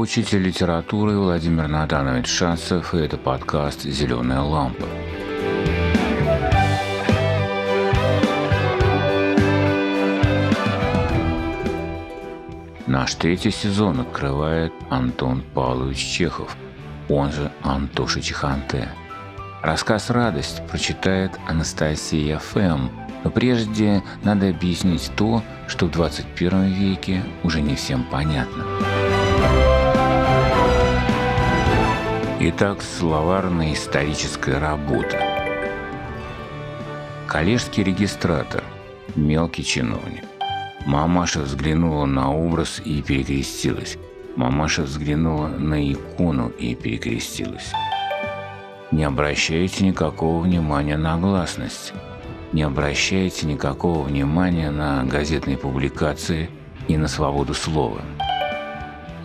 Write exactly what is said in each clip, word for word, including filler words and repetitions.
учитель литературы Владимир Натанович Шансов, и это подкаст «Зеленая лампа». Наш третий сезон открывает Антон Павлович Чехов, он же Антоша Чехонте. Рассказ «Радость» прочитает Анастасия Фэм, но прежде надо объяснить то, что в двадцать первом веке уже не всем понятно. Итак, словарная историческая работа. Коллежский регистратор, мелкий чиновник. Мамаша взглянула на образ и перекрестилась. Мамаша взглянула на икону и перекрестилась. Не обращайте никакого внимания на гласность. Не обращайте никакого внимания на газетные публикации и на свободу слова.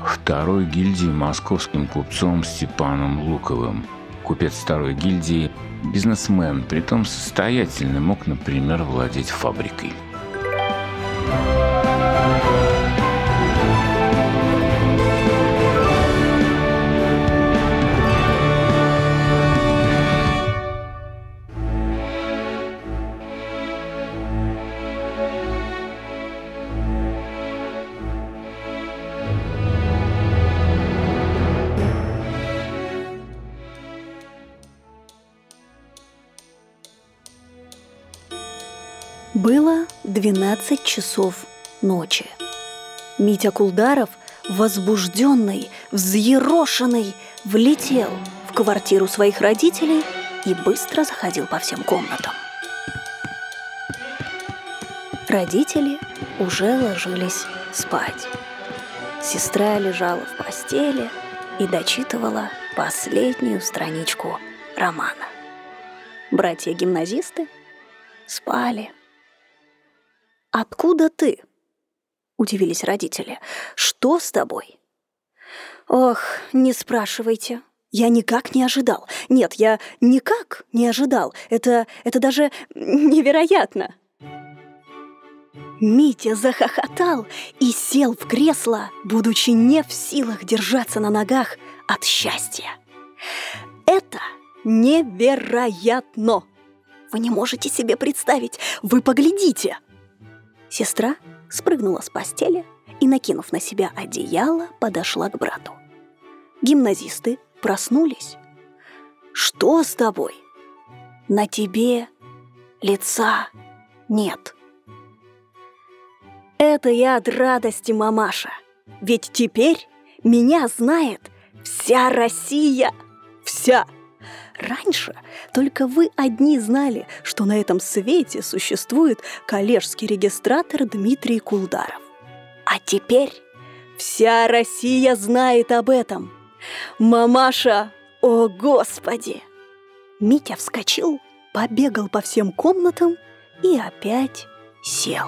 Второй гильдии московским купцом Степаном Луковым. Купец второй гильдии, бизнесмен, притом состоятельный, мог, например, владеть фабрикой. Было двенадцать часов ночи. Митя Кулдаров, возбужденный, взъерошенный, влетел в квартиру своих родителей и быстро заходил по всем комнатам. Родители уже ложились спать. Сестра лежала в постели и дочитывала последнюю страничку романа. Братья-гимназисты спали. «Откуда ты?» – удивились родители. «Что с тобой?» «Ох, не спрашивайте. Я никак не ожидал. Нет, я никак не ожидал. Это, это даже невероятно!» Митя захохотал и сел в кресло, будучи не в силах держаться на ногах от счастья. «Это невероятно! Вы не можете себе представить! Вы поглядите!» Сестра спрыгнула с постели и, накинув на себя одеяло, подошла к брату. Гимназисты проснулись. «Что с тобой?» «На тебе лица нет». «Это я от радости, мамаша. Ведь теперь меня знает вся Россия. Вся. Раньше только вы одни знали, что на этом свете существует коллежский регистратор Дмитрий Кулдаров. А теперь вся Россия знает об этом. Мамаша, о господи!» Митя вскочил, побегал по всем комнатам и опять сел.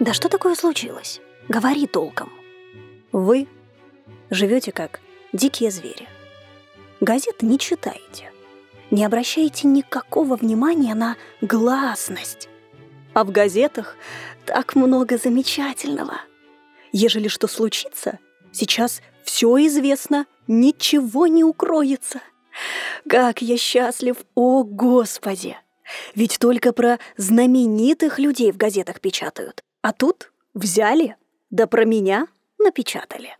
«Да что такое случилось? Говори толком». «Вы живете как дикие звери. Газеты не читаете. Не обращаете никакого внимания на гласность. А в газетах так много замечательного. Ежели что случится, сейчас все известно, ничего не укроется. Как я счастлив, о господи! Ведь только про знаменитых людей в газетах печатают. А тут взяли, да про меня напечатали».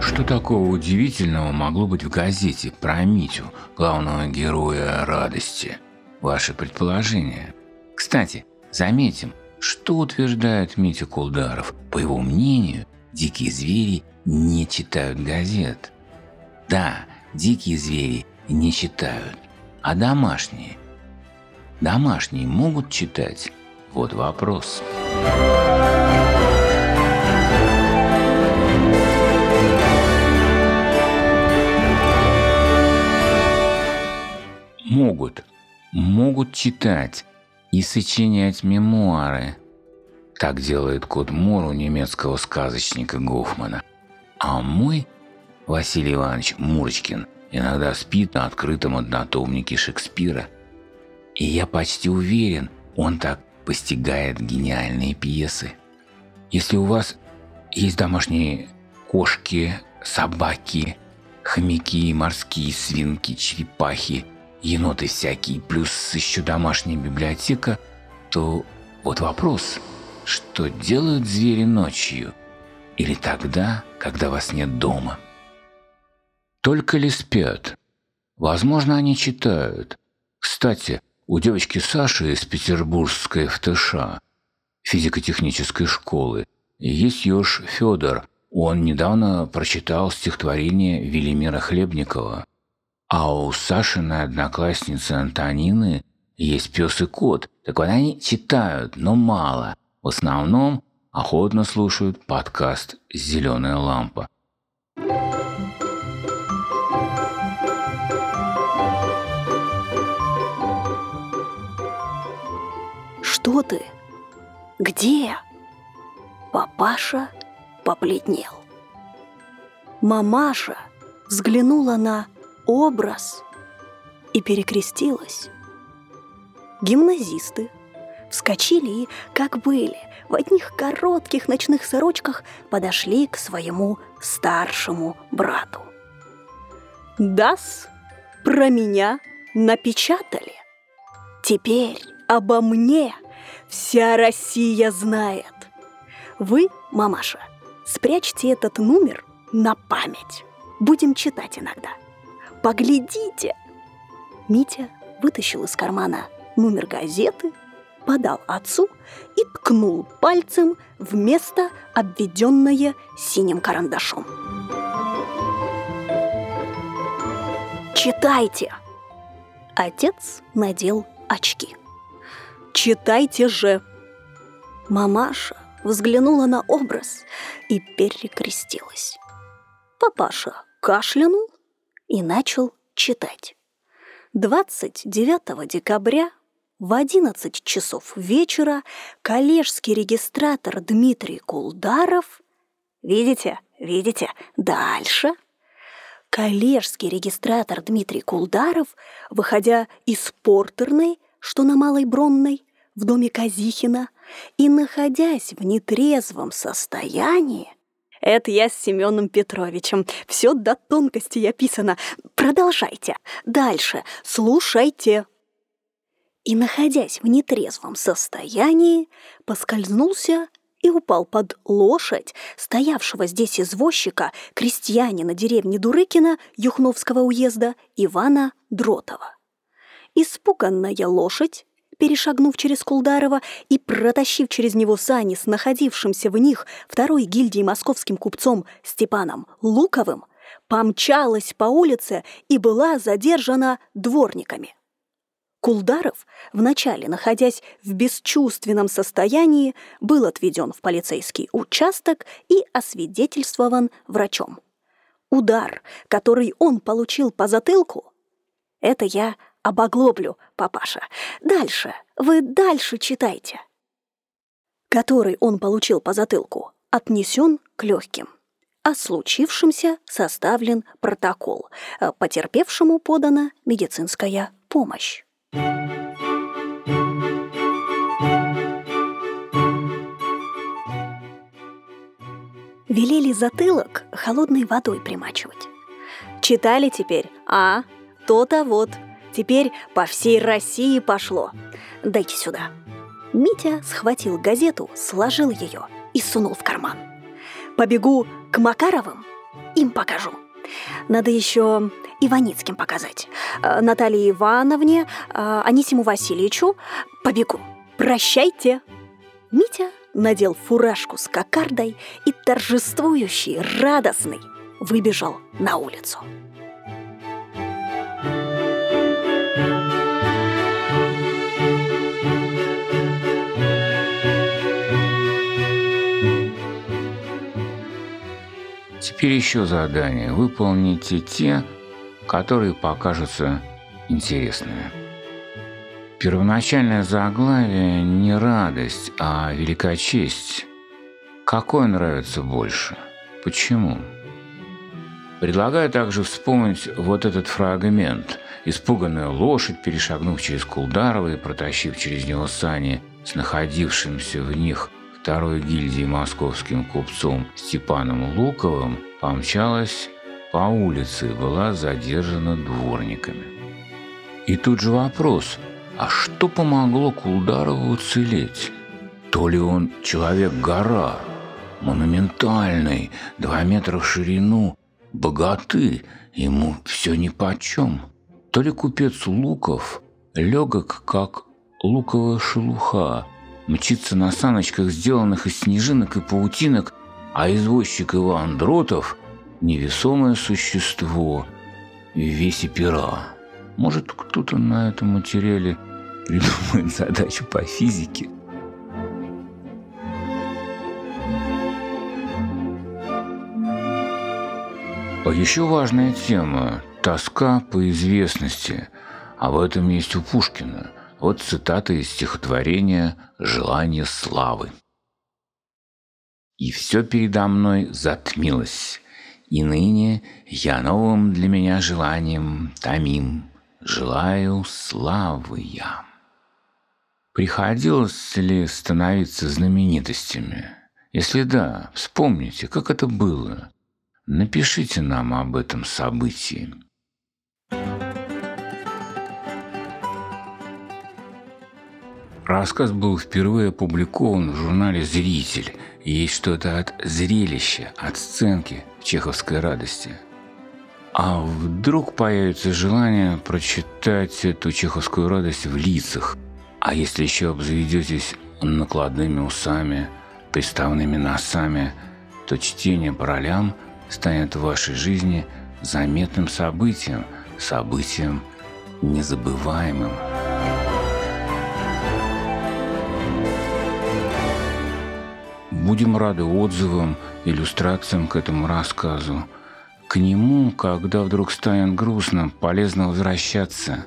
Что такого удивительного могло быть в газете про Митю, главного героя «Радости»? Ваше предположение. Кстати, заметим, что утверждает Митя Кулдаров. По его мнению, дикие звери не читают газет. Да, дикие звери не читают, а домашние? Домашние могут читать? Вот вопрос. Могут. Могут читать и сочинять мемуары. Так делает Кот Мор у немецкого сказочника Гофмана. А мой Василий Иванович Мурочкин иногда спит на открытом однотомнике Шекспира. И я почти уверен, он так постигает гениальные пьесы. Если у вас есть домашние кошки, собаки, хомяки, морские свинки, черепахи, еноты всякие, плюс еще домашняя библиотека, то вот вопрос, что делают звери ночью или тогда, когда вас нет дома? Только ли спят? Возможно, они читают. Кстати, у девочки Саши из петербургской эф тэ ша, физико-технической школы, есть Ёж Фёдор. Он недавно прочитал стихотворение Велимира Хлебникова. А у Сашиной одноклассницы Антонины есть пес и кот. Так вот, они читают, но мало. В основном охотно слушают подкаст «Зеленая лампа». Что ты? Где? Папаша побледнел. Мамаша взглянула на образ и перекрестилась. Гимназисты вскочили и, как были, в одних коротких ночных сорочках подошли к своему старшему брату. «Дас, про меня напечатали. Теперь обо мне вся Россия знает. Вы, мамаша, спрячьте этот номер на память. Будем читать иногда. Поглядите!» Митя вытащил из кармана номер газеты, подал отцу и ткнул пальцем в место, обведенное синим карандашом. «Читайте!» Отец надел очки. «Читайте же!» Мамаша взглянула на образ и перекрестилась. Папаша кашлянул и начал читать. двадцать девятого декабря в одиннадцать часов вечера коллежский регистратор Дмитрий Кулдаров... Видите? Видите? Дальше. Коллежский регистратор Дмитрий Кулдаров, выходя из портерной, что на Малой Бронной, в доме Казихина, и находясь в нетрезвом состоянии... Это я с Семеном Петровичем. Все до тонкости описано. Продолжайте. Дальше. Слушайте. И, находясь в нетрезвом состоянии, поскользнулся и упал под лошадь стоявшего здесь извозчика, крестьянина деревни Дурыкина Юхновского уезда Ивана Дротова. Испуганная лошадь, перешагнув через Кулдарова и протащив через него сани с находившимся в них второй гильдии московским купцом Степаном Луковым, помчалась по улице и была задержана дворниками. Кулдаров, вначале находясь в бесчувственном состоянии, был отведен в полицейский участок и освидетельствован врачом. Удар, который он получил по затылку, это я обоглоблю, папаша. Дальше, вы дальше читайте. Который он получил по затылку, отнесен к легким. О случившемся составлен протокол. Потерпевшему подана медицинская помощь. Велели затылок холодной водой примачивать. Читали теперь, а то-то вот. Теперь по всей России пошло. Дайте сюда. Митя схватил газету, сложил ее и сунул в карман. Побегу к Макаровым, им покажу. Надо еще Иваницким показать. Наталье Ивановне, Анисиму Васильевичу. Побегу. Прощайте. Митя надел фуражку с кокардой и торжествующий, радостный, выбежал на улицу. Теперь еще задание. Выполните те, которые покажутся интересными. Первоначальное заглавие не радость, а великочесть. Какое нравится больше? Почему? Предлагаю также вспомнить вот этот фрагмент. Испуганная лошадь, перешагнув через Кулдарова и протащив через него сани с находившимся в них второй гильдии московским купцом Степаном Луковым, помчалась по улице и была задержана дворниками. И тут же вопрос, а что помогло Кулдарову уцелеть? То ли он человек-гора, монументальный, два метра в ширину, богаты, ему все нипочем, то ли купец Луков легок, как луковая шелуха, мчится на саночках, сделанных из снежинок и паутинок, а извозчик Иван Дротов – невесомое существо в весе пера. Может, кто-то на этом материале придумает задачу по физике? Еще важная тема – тоска по известности. Об этом есть у Пушкина. Вот цитата из стихотворения «Желание славы». «И все передо мной затмилось, и ныне я новым для меня желанием томим, желаю славы я». Приходилось ли становиться знаменитостями? Если да, вспомните, как это было. Напишите нам об этом событии. Рассказ был впервые опубликован в журнале «Зритель». Есть что-то от зрелища, от сценки в чеховской «Радости». А вдруг появится желание прочитать эту чеховскую «Радость» в лицах? А если еще обзаведетесь накладными усами, приставными носами, то чтение по ролям – станет в вашей жизни заметным событием, событием незабываемым. Будем рады отзывам, иллюстрациям к этому рассказу. К нему, когда вдруг станет грустным, полезно возвращаться.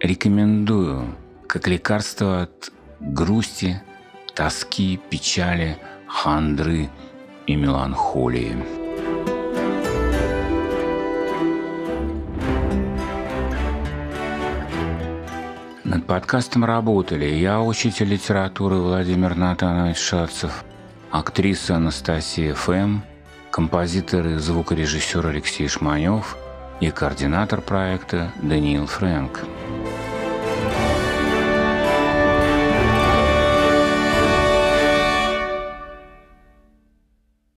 Рекомендую, как лекарство от грусти, тоски, печали, хандры и меланхолии. Над подкастом работали я, учитель литературы Владимир Натанович Шатцев, актриса Анастасия Фэм, композитор и звукорежиссер Алексей Шманев и координатор проекта Даниил Фрэнк.